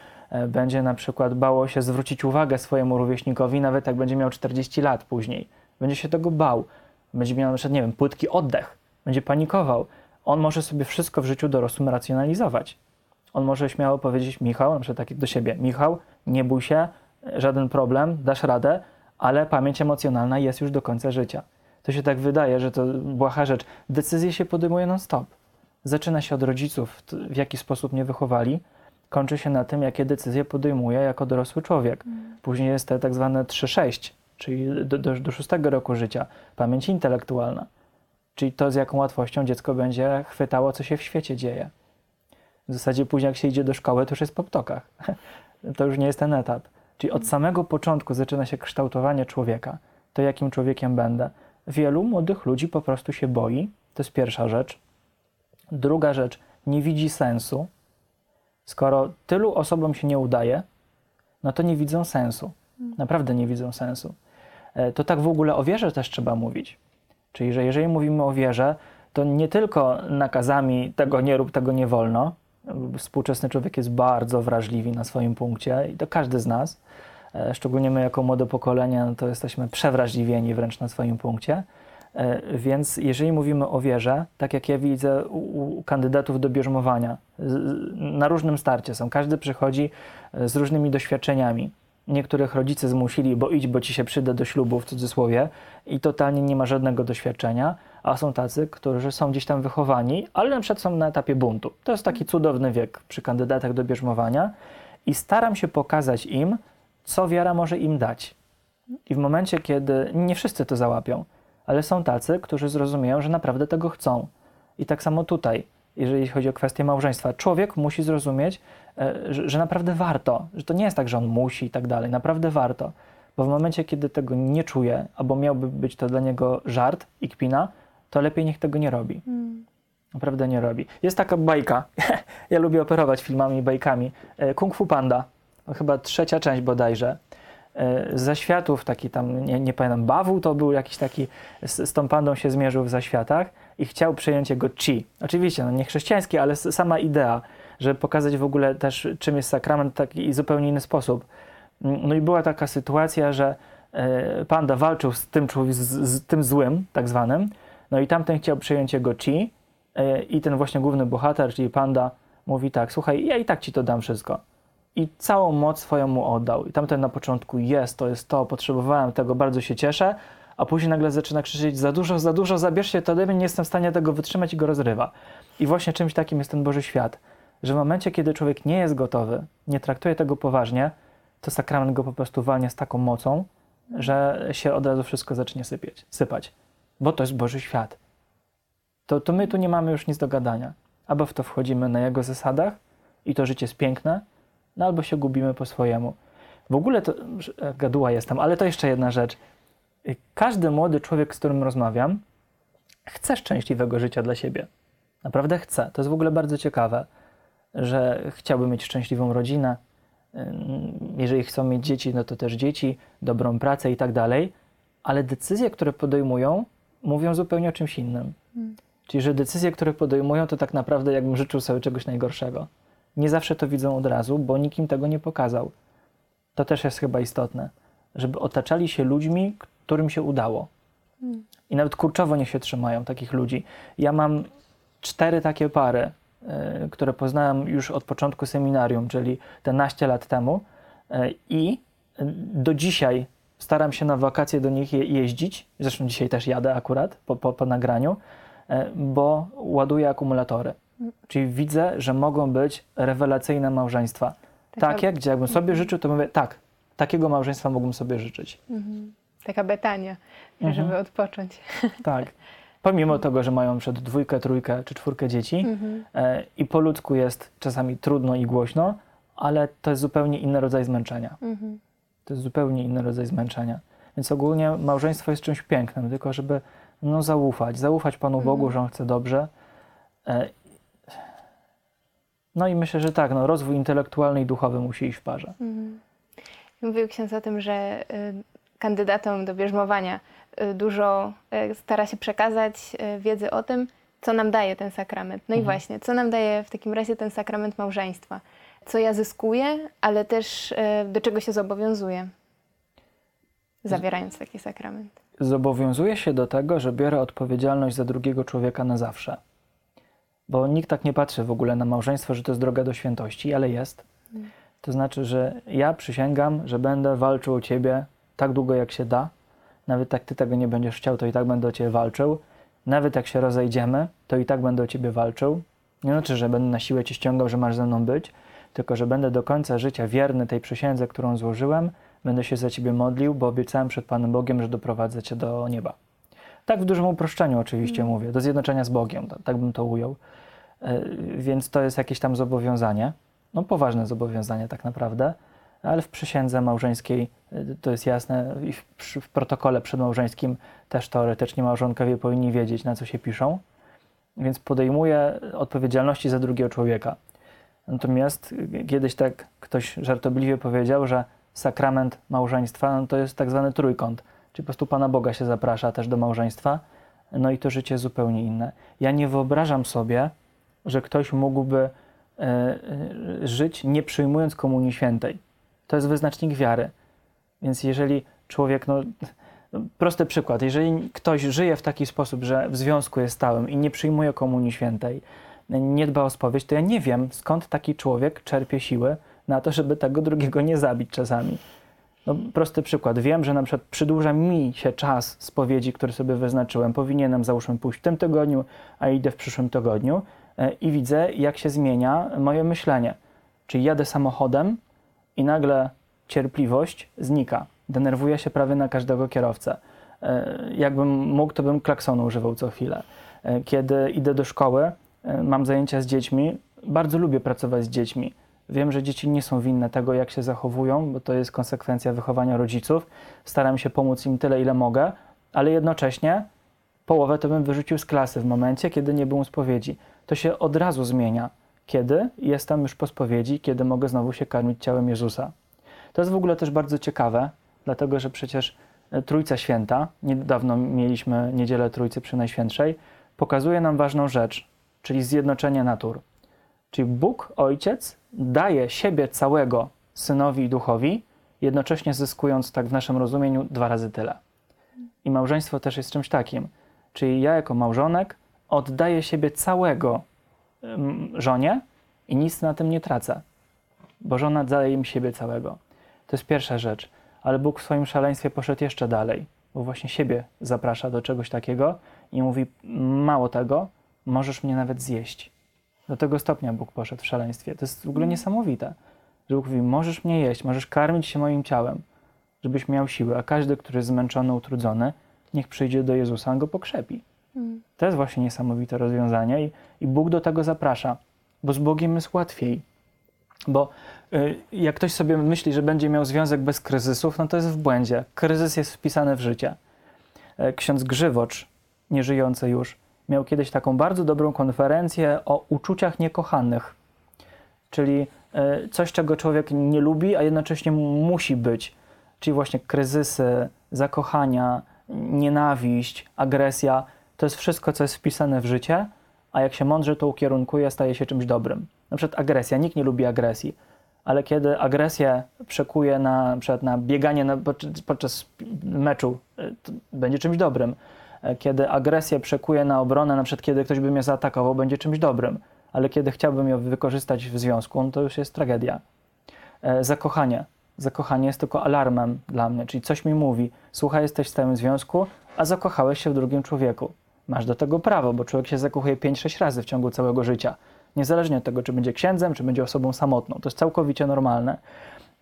będzie na przykład bało się zwrócić uwagę swojemu rówieśnikowi, nawet jak będzie miał czterdzieści lat później. Będzie się tego bał, będzie miał na przykład, nie wiem, płytki oddech, będzie panikował. On może sobie wszystko w życiu dorosłym racjonalizować. On może śmiało powiedzieć: Michał, na przykład tak do siebie, Michał, nie bój się, żaden problem, dasz radę, ale pamięć emocjonalna jest już do końca życia. To się tak wydaje, że to błaha rzecz. Decyzje się podejmuje non stop. Zaczyna się od rodziców, w jaki sposób mnie wychowali, kończy się na tym, jakie decyzje podejmuje jako dorosły człowiek. Później jest te tak zwane trzy sześć, czyli do, do, do szóstego roku życia, pamięć intelektualna. Czyli to, z jaką łatwością dziecko będzie chwytało, co się w świecie dzieje. W zasadzie później, jak się idzie do szkoły, to już jest po ptokach. To już nie jest ten etap. Czyli od samego początku zaczyna się kształtowanie człowieka, to jakim człowiekiem będę. Wielu młodych ludzi po prostu się boi, to jest pierwsza rzecz. Druga rzecz, nie widzi sensu. Skoro tylu osobom się nie udaje, no to nie widzą sensu, naprawdę nie widzą sensu. To tak w ogóle o wierze też trzeba mówić. Czyli, że jeżeli mówimy o wierze, to nie tylko nakazami tego nie rób, tego nie wolno, Współczesny człowiek jest bardzo wrażliwy na swoim punkcie i to każdy z nas. Szczególnie my jako młode pokolenie, no to jesteśmy przewrażliwieni wręcz na swoim punkcie. Więc jeżeli mówimy o wierze, tak jak ja widzę u, u kandydatów do bierzmowania, na różnym starcie są. Każdy przychodzi z różnymi doświadczeniami. Niektórych rodzice zmusili, bo idź, bo ci się przyda do ślubu, w cudzysłowie, i totalnie nie ma żadnego doświadczenia, a są tacy, którzy są gdzieś tam wychowani, ale na przykład są na etapie buntu. To jest taki cudowny wiek przy kandydatach do bierzmowania i staram się pokazać im, co wiara może im dać. I w momencie, kiedy nie wszyscy to załapią, ale są tacy, którzy zrozumieją, że naprawdę tego chcą. I tak samo tutaj, jeżeli chodzi o kwestię małżeństwa. Człowiek musi zrozumieć, że naprawdę warto, że to nie jest tak, że on musi i tak dalej, naprawdę warto. Bo w momencie, kiedy tego nie czuje, albo miałby być to dla niego żart i kpina, to lepiej niech tego nie robi. Mm. Naprawdę nie robi. Jest taka bajka, ja lubię operować filmami i bajkami, Kung Fu Panda, chyba trzecia część bodajże. Ze światów, taki tam, nie, nie pamiętam, Bawuł to był jakiś taki, z, z tą pandą się zmierzył w zaświatach i chciał przejąć jego chi. Oczywiście, no nie chrześcijański, ale sama idea, żeby pokazać w ogóle też, czym jest sakrament, taki zupełnie inny sposób. No i była taka sytuacja, że panda walczył z tym, z, z tym złym, tak zwanym, no i tamten chciał przejąć jego chi i ten właśnie główny bohater, czyli panda, mówi tak, słuchaj, ja i tak ci to dam wszystko. I całą moc swoją mu oddał. I tamten na początku jest, to jest to, potrzebowałem tego, bardzo się cieszę, a później nagle zaczyna krzyczeć, za dużo, za dużo, zabierz się to ode mnie, nie jestem w stanie tego wytrzymać i go rozrywa. I właśnie czymś takim jest ten Boży świat, że w momencie, kiedy człowiek nie jest gotowy, nie traktuje tego poważnie, to sakrament go po prostu walnie z taką mocą, że się od razu wszystko zacznie sypieć, sypać. Bo to jest Boży świat. To, to my tu nie mamy już nic do gadania. Albo w to wchodzimy na jego zasadach i to życie jest piękne, no albo się gubimy po swojemu. W ogóle to, gaduła jestem, ale to jeszcze jedna rzecz. Każdy młody człowiek, z którym rozmawiam, chce szczęśliwego życia dla siebie. Naprawdę chce. To jest w ogóle bardzo ciekawe, że chciałby mieć szczęśliwą rodzinę. Jeżeli chcą mieć dzieci, no to też dzieci, dobrą pracę i tak dalej. Ale decyzje, które podejmują, mówią zupełnie o czymś innym. Hmm. Czyli, że decyzje, które podejmują, to tak naprawdę jakbym życzył sobie czegoś najgorszego. Nie zawsze to widzą od razu, bo nikt im tego nie pokazał. To też jest chyba istotne, żeby otaczali się ludźmi, którym się udało. I nawet kurczowo niech się trzymają takich ludzi. Ja mam cztery takie pary, y, które poznałem już od początku seminarium, czyli te naście lat temu y, i do dzisiaj staram się na wakacje do nich je, jeździć. Zresztą dzisiaj też jadę akurat po, po, po nagraniu, y, bo ładuję akumulatory. Czyli widzę, że mogą być rewelacyjne małżeństwa. Taka... Takie, gdzie jakbym sobie życzył, to mówię, tak, takiego małżeństwa mógłbym sobie życzyć. Mhm. Taka Betania, mhm. żeby odpocząć. Tak. Pomimo tego, że mają przed dwójkę, trójkę czy czwórkę dzieci mhm. e, i po ludzku jest czasami trudno i głośno, ale to jest zupełnie inny rodzaj zmęczenia. Mhm. To jest zupełnie inny rodzaj zmęczenia. Więc ogólnie małżeństwo jest czymś pięknym, tylko żeby no, zaufać. Zaufać Panu Bogu, mhm. że On chce dobrze. E, No i myślę, że tak, no, rozwój intelektualny i duchowy musi iść w parze. Mhm. Mówił ksiądz o tym, że y, kandydatom do bierzmowania y, dużo y, stara się przekazać y, wiedzy o tym, co nam daje ten sakrament. No mhm. i właśnie, co nam daje w takim razie ten sakrament małżeństwa? Co ja zyskuję, ale też y, do czego się zobowiązuję, zawierając taki sakrament? Zobowiązuję się do tego, że biorę odpowiedzialność za drugiego człowieka na zawsze. Bo nikt tak nie patrzy w ogóle na małżeństwo, że to jest droga do świętości, ale jest. To znaczy, że ja przysięgam, że będę walczył o ciebie tak długo, jak się da. Nawet jak ty tego nie będziesz chciał, to i tak będę o ciebie walczył. Nawet jak się rozejdziemy, to i tak będę o ciebie walczył. Nie znaczy, że będę na siłę cię ściągał, że masz ze mną być, tylko że będę do końca życia wierny tej przysiędze, którą złożyłem. Będę się za ciebie modlił, bo obiecałem przed Panem Bogiem, że doprowadzę cię do nieba. Tak w dużym uproszczeniu oczywiście mm. mówię, do zjednoczenia z Bogiem, tak bym to ujął. Więc to jest jakieś tam zobowiązanie, no poważne zobowiązanie tak naprawdę, ale w przysiędze małżeńskiej to jest jasne i w, w protokole przedmałżeńskim też teoretycznie małżonkowie powinni wiedzieć, na co się piszą, więc podejmuję odpowiedzialności za drugiego człowieka. Natomiast kiedyś tak ktoś żartobliwie powiedział, że sakrament małżeństwa no to jest tak zwany trójkąt, czyli po prostu Pana Boga się zaprasza też do małżeństwa, no i to życie zupełnie inne. Ja nie wyobrażam sobie, że ktoś mógłby żyć nie przyjmując Komunii Świętej. To jest wyznacznik wiary. Więc jeżeli człowiek, no, prosty przykład, jeżeli ktoś żyje w taki sposób, że w związku jest stałym i nie przyjmuje Komunii Świętej, nie dba o spowiedź, to ja nie wiem, skąd taki człowiek czerpie siły na to, żeby tego drugiego nie zabić czasami. No, prosty przykład. Wiem, że na przykład przydłuża mi się czas spowiedzi, który sobie wyznaczyłem. Powinienem, załóżmy, pójść w tym tygodniu, a idę w przyszłym tygodniu i widzę, jak się zmienia moje myślenie. Czyli jadę samochodem i nagle cierpliwość znika. Denerwuję się prawie na każdego kierowcę. Jakbym mógł, to bym klaksonu używał co chwilę. Kiedy idę do szkoły, mam zajęcia z dziećmi. Bardzo lubię pracować z dziećmi. Wiem, że dzieci nie są winne tego, jak się zachowują, bo to jest konsekwencja wychowania rodziców. Staram się pomóc im tyle, ile mogę, ale jednocześnie połowę to bym wyrzucił z klasy w momencie, kiedy nie było spowiedzi. To się od razu zmienia, kiedy jestem już po spowiedzi, kiedy mogę znowu się karmić ciałem Jezusa. To jest w ogóle też bardzo ciekawe, dlatego że przecież Trójca Święta, niedawno mieliśmy Niedzielę Trójcy przy Najświętszej, pokazuje nam ważną rzecz, czyli zjednoczenie natur. Czyli Bóg, Ojciec, daje siebie całego Synowi i Duchowi, jednocześnie zyskując, tak w naszym rozumieniu, dwa razy tyle. I małżeństwo też jest czymś takim. Czyli ja jako małżonek oddaję siebie całego żonie i nic na tym nie tracę, bo żona daje im siebie całego. To jest pierwsza rzecz. Ale Bóg w swoim szaleństwie poszedł jeszcze dalej, bo właśnie siebie zaprasza do czegoś takiego i mówi, mało tego, możesz mnie nawet zjeść. Do tego stopnia Bóg poszedł w szaleństwie. To jest w ogóle niesamowite, że Bóg mówi, możesz mnie jeść, możesz karmić się moim ciałem, żebyś miał siłę, a każdy, który jest zmęczony, utrudzony, niech przyjdzie do Jezusa, on go pokrzepi. Mm. To jest właśnie niesamowite rozwiązanie i, i Bóg do tego zaprasza, bo z Bogiem jest łatwiej. Bo y, jak ktoś sobie myśli, że będzie miał związek bez kryzysów, no to jest w błędzie. Kryzys jest wpisany w życie. Ksiądz Grzywocz, nieżyjący już, miał kiedyś taką bardzo dobrą konferencję o uczuciach niekochanych. Czyli coś, czego człowiek nie lubi, a jednocześnie musi być. Czyli właśnie kryzysy, zakochania, nienawiść, agresja. To jest wszystko, co jest wpisane w życie, a jak się mądrze to ukierunkuje, staje się czymś dobrym. Na przykład agresja. Nikt nie lubi agresji. Ale kiedy agresję przekuje na, na przykład na bieganie na, podczas meczu, to będzie czymś dobrym. Kiedy agresję przekuje na obronę, na przykład kiedy ktoś by mnie zaatakował, będzie czymś dobrym, ale kiedy chciałbym ją wykorzystać w związku, to już jest tragedia. Zakochanie. Zakochanie jest tylko alarmem dla mnie, czyli coś mi mówi, słuchaj, jesteś w stałym związku, a zakochałeś się w drugim człowieku. Masz do tego prawo, bo człowiek się zakochuje pięć sześć razy w ciągu całego życia. Niezależnie od tego, czy będzie księdzem, czy będzie osobą samotną. To jest całkowicie normalne.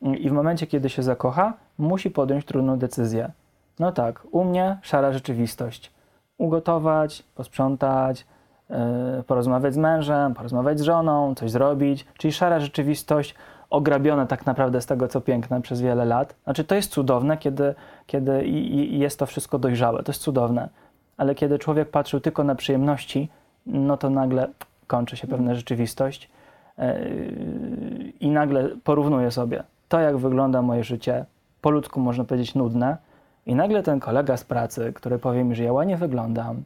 I w momencie, kiedy się zakocha, musi podjąć trudną decyzję. No tak, u mnie szara rzeczywistość. Ugotować, posprzątać, yy, porozmawiać z mężem, porozmawiać z żoną, coś zrobić. Czyli szara rzeczywistość ograbiona tak naprawdę z tego, co piękne przez wiele lat. Znaczy to jest cudowne, kiedy, kiedy i, i jest to wszystko dojrzałe. To jest cudowne. Ale kiedy człowiek patrzył tylko na przyjemności, no to nagle kończy się pewna rzeczywistość yy, i nagle porównuje sobie to, jak wygląda moje życie, po ludzku można powiedzieć nudne, i nagle ten kolega z pracy, który powie mi, że ja ładnie wyglądam,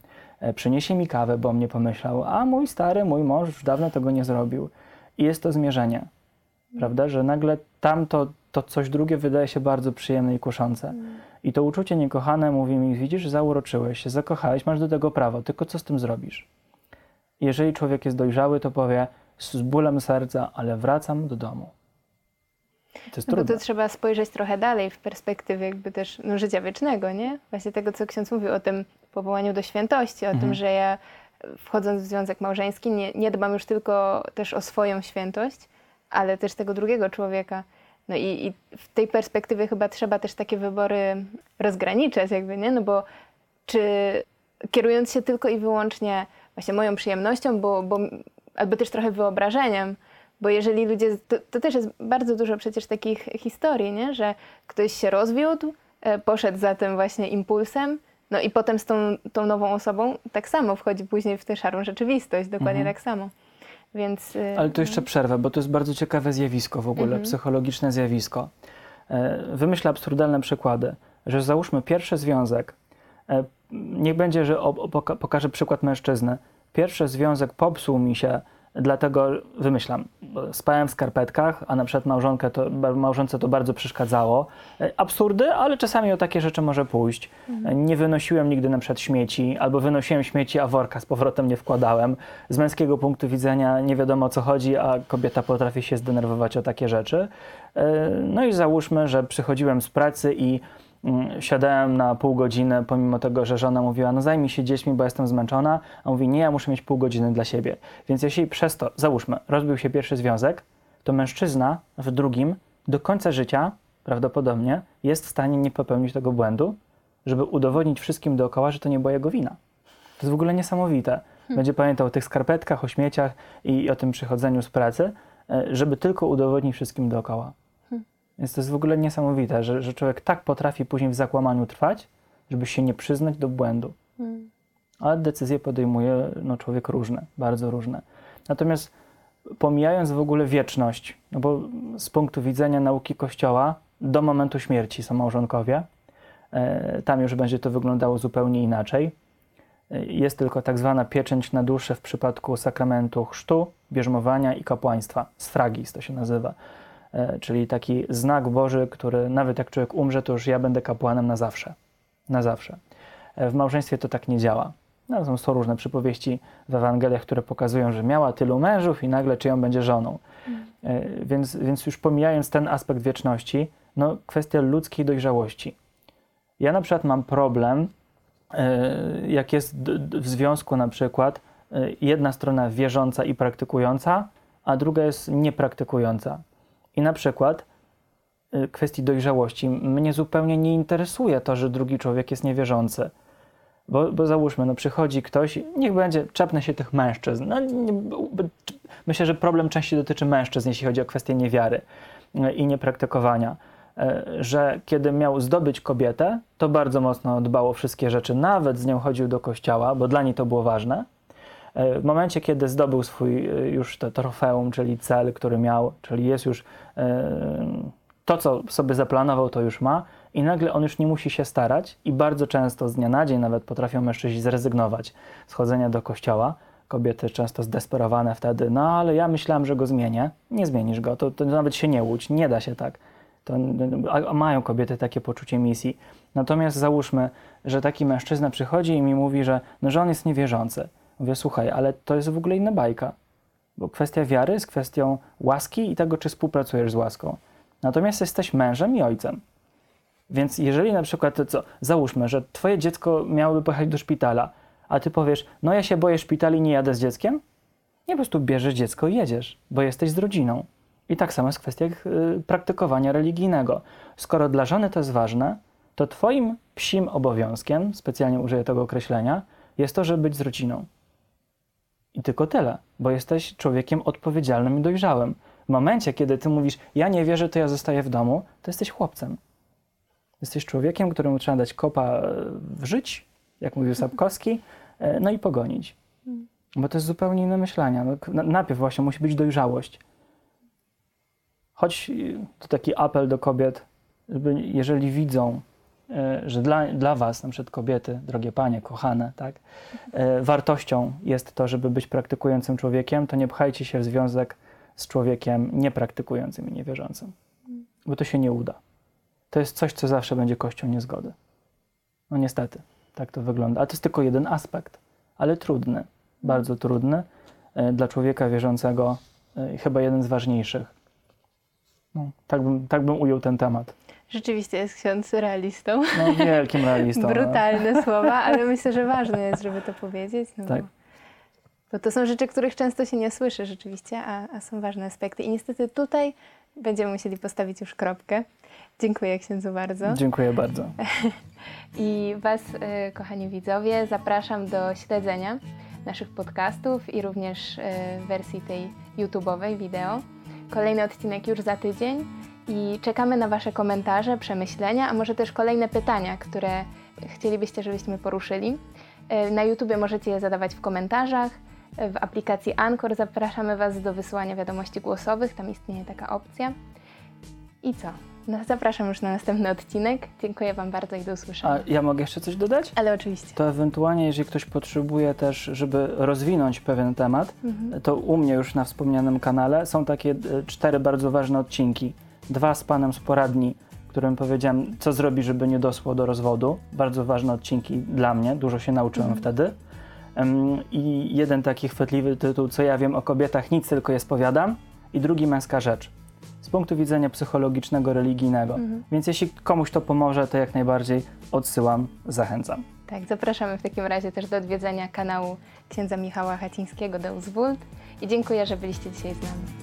przyniesie mi kawę, bo mnie pomyślał, a mój stary, mój mąż już dawno tego nie zrobił. I jest to zmierzenie, prawda, że nagle tamto, to coś drugie wydaje się bardzo przyjemne i kuszące. I to uczucie niekochane mówi mi, widzisz, zauroczyłeś się, zakochałeś, masz do tego prawo, tylko co z tym zrobisz? Jeżeli człowiek jest dojrzały, to powie z bólem serca, ale wracam do domu. To, no bo to trzeba spojrzeć trochę dalej w perspektywie jakby też no, życia wiecznego, nie? Właśnie tego, co ksiądz mówił o tym powołaniu do świętości, o mhm. tym, że ja wchodząc w związek małżeński nie, nie dbam już tylko też o swoją świętość, ale też tego drugiego człowieka. No i, i w tej perspektywie chyba trzeba też takie wybory rozgraniczać jakby, nie? No bo czy kierując się tylko i wyłącznie właśnie moją przyjemnością, bo, bo, albo też trochę wyobrażeniem, bo jeżeli ludzie, to, to też jest bardzo dużo przecież takich historii, nie? Że ktoś się rozwiódł, poszedł za tym właśnie impulsem, no i potem z tą, tą nową osobą tak samo wchodzi później w tę szarą rzeczywistość, dokładnie mhm. tak samo. Więc, ale to jeszcze przerwę, bo to jest bardzo ciekawe zjawisko w ogóle, mhm. psychologiczne zjawisko. Wymyśla absurdalne przykłady, że załóżmy pierwszy związek, niech będzie, że pokażę przykład mężczyzny, pierwszy związek popsuł mi się, Dlatego wymyślam, spałem w skarpetkach, a na przykład małżonkę to, małżonce to bardzo przeszkadzało. Absurdy, ale czasami o takie rzeczy może pójść. Mhm. Nie wynosiłem nigdy na przykład śmieci, albo wynosiłem śmieci, a worka z powrotem nie wkładałem. Z męskiego punktu widzenia nie wiadomo o co chodzi, a kobieta potrafi się zdenerwować o takie rzeczy. No i załóżmy, że przychodziłem z pracy i siadałem na pół godziny, pomimo tego, że żona mówiła, no zajmij się dziećmi, bo jestem zmęczona, a mówi, nie, ja muszę mieć pół godziny dla siebie. Więc jeśli przez to, załóżmy, rozbił się pierwszy związek, to mężczyzna w drugim do końca życia prawdopodobnie jest w stanie nie popełnić tego błędu, żeby udowodnić wszystkim dookoła, że to nie była jego wina. To jest w ogóle niesamowite. Będzie pamiętał o tych skarpetkach, o śmieciach i o tym przychodzeniu z pracy, żeby tylko udowodnić wszystkim dookoła. Więc to jest w ogóle niesamowite, że, że człowiek tak potrafi później w zakłamaniu trwać, żeby się nie przyznać do błędu. Mm. Ale decyzje podejmuje no, człowiek różne, bardzo różne. Natomiast pomijając w ogóle wieczność, no bo z punktu widzenia nauki Kościoła do momentu śmierci są małżonkowie, e, tam już będzie to wyglądało zupełnie inaczej. E, jest tylko tak zwana pieczęć na duszę w przypadku sakramentu chrztu, bierzmowania i kapłaństwa. Sfragis to się nazywa. Czyli taki znak Boży, który nawet jak człowiek umrze, to już ja będę kapłanem na zawsze. Na zawsze. W małżeństwie to tak nie działa. No, są różne przypowieści w Ewangeliach, które pokazują, że miała tylu mężów i nagle czy ją będzie żoną. Mm. Więc, więc już pomijając ten aspekt wieczności, no kwestia ludzkiej dojrzałości. Ja na przykład mam problem, jak jest w związku na przykład jedna strona wierząca i praktykująca, a druga jest niepraktykująca. I na przykład kwestii dojrzałości mnie zupełnie nie interesuje to, że drugi człowiek jest niewierzący. Bo, bo załóżmy, no przychodzi ktoś, niech będzie, czepnę się tych mężczyzn. No, nie, myślę, że problem częściej dotyczy mężczyzn, jeśli chodzi o kwestię niewiary i niepraktykowania. Że kiedy miał zdobyć kobietę, to bardzo mocno dbało o wszystkie rzeczy. Nawet z nią chodził do kościoła, bo dla niej to było ważne. W momencie, kiedy zdobył swój już to trofeum, czyli cel, który miał, czyli jest już to, co sobie zaplanował, to już ma i nagle on już nie musi się starać i bardzo często z dnia na dzień nawet potrafią mężczyźni zrezygnować z chodzenia do kościoła. Kobiety często zdesperowane wtedy, no ale ja myślałem, że go zmienię. Nie zmienisz go, to, to nawet się nie łudź, nie da się tak. To, a mają kobiety takie poczucie misji. Natomiast załóżmy, że taki mężczyzna przychodzi i mi mówi, że, no, że on jest niewierzący. Mówię, słuchaj, ale to jest w ogóle inna bajka, bo kwestia wiary jest kwestią łaski i tego, czy współpracujesz z łaską. Natomiast jesteś mężem i ojcem. Więc jeżeli na przykład, co, załóżmy, że twoje dziecko miałoby pojechać do szpitala, a ty powiesz, no ja się boję szpitali, nie jadę z dzieckiem, nie, po prostu bierzesz dziecko i jedziesz, bo jesteś z rodziną. I tak samo jest w kwestiach y, praktykowania religijnego. Skoro dla żony to jest ważne, to twoim psim obowiązkiem, specjalnie użyję tego określenia, jest to, żeby być z rodziną. I tylko tyle, bo jesteś człowiekiem odpowiedzialnym i dojrzałym. W momencie, kiedy ty mówisz, ja nie wierzę, to ja zostaję w domu, to jesteś chłopcem. Jesteś człowiekiem, któremu trzeba dać kopa w żyć, jak mówił Sapkowski, no i pogonić. Bo to jest zupełnie inne myślenie. No, najpierw właśnie musi być dojrzałość. Choć to taki apel do kobiet, żeby jeżeli widzą, że dla, dla was, na przykład kobiety, drogie panie, kochane, tak, wartością jest to, żeby być praktykującym człowiekiem, to nie pchajcie się w związek z człowiekiem niepraktykującym i niewierzącym, bo to się nie uda. To jest coś, co zawsze będzie kością niezgody. No niestety, tak to wygląda. A to jest tylko jeden aspekt, ale trudny, bardzo trudny dla człowieka wierzącego, chyba jeden z ważniejszych. No, tak bym, tak bym ujął ten temat. Rzeczywiście jest ksiądz realistą. No, wielkim realistą. Brutalne no. słowa, ale myślę, że ważne jest, żeby to powiedzieć. No tak. Bo, bo to są rzeczy, których często się nie słyszy rzeczywiście, a, a są ważne aspekty. I niestety tutaj będziemy musieli postawić już kropkę. Dziękuję księdzu bardzo. Dziękuję bardzo. I was, kochani widzowie, zapraszam do śledzenia naszych podcastów i również wersji tej YouTube'owej wideo. Kolejny odcinek już za tydzień. I czekamy na wasze komentarze, przemyślenia, a może też kolejne pytania, które chcielibyście, żebyśmy poruszyli. Na YouTubie możecie je zadawać w komentarzach. W aplikacji Anchor zapraszamy was do wysyłania wiadomości głosowych, tam istnieje taka opcja. I co? No, zapraszam już na następny odcinek. Dziękuję Wam bardzo i do usłyszenia. A ja mogę jeszcze coś dodać? Ale oczywiście. To ewentualnie, jeżeli ktoś potrzebuje też, żeby rozwinąć pewien temat, mhm. to u mnie już na wspomnianym kanale są takie cztery bardzo ważne odcinki. Dwa z panem z poradni, którym powiedziałem, co zrobić, żeby nie doszło do rozwodu. Bardzo ważne odcinki dla mnie, dużo się nauczyłem mhm. wtedy. I jeden taki chwytliwy tytuł, co ja wiem o kobietach, nic tylko je spowiadam. I drugi, męska rzecz. Z punktu widzenia psychologicznego, religijnego. Mhm. Więc jeśli komuś to pomoże, to jak najbardziej odsyłam, zachęcam. Tak, zapraszamy w takim razie też do odwiedzenia kanału księdza Michała Chacińskiego Deus Vult i dziękuję, że byliście dzisiaj z nami.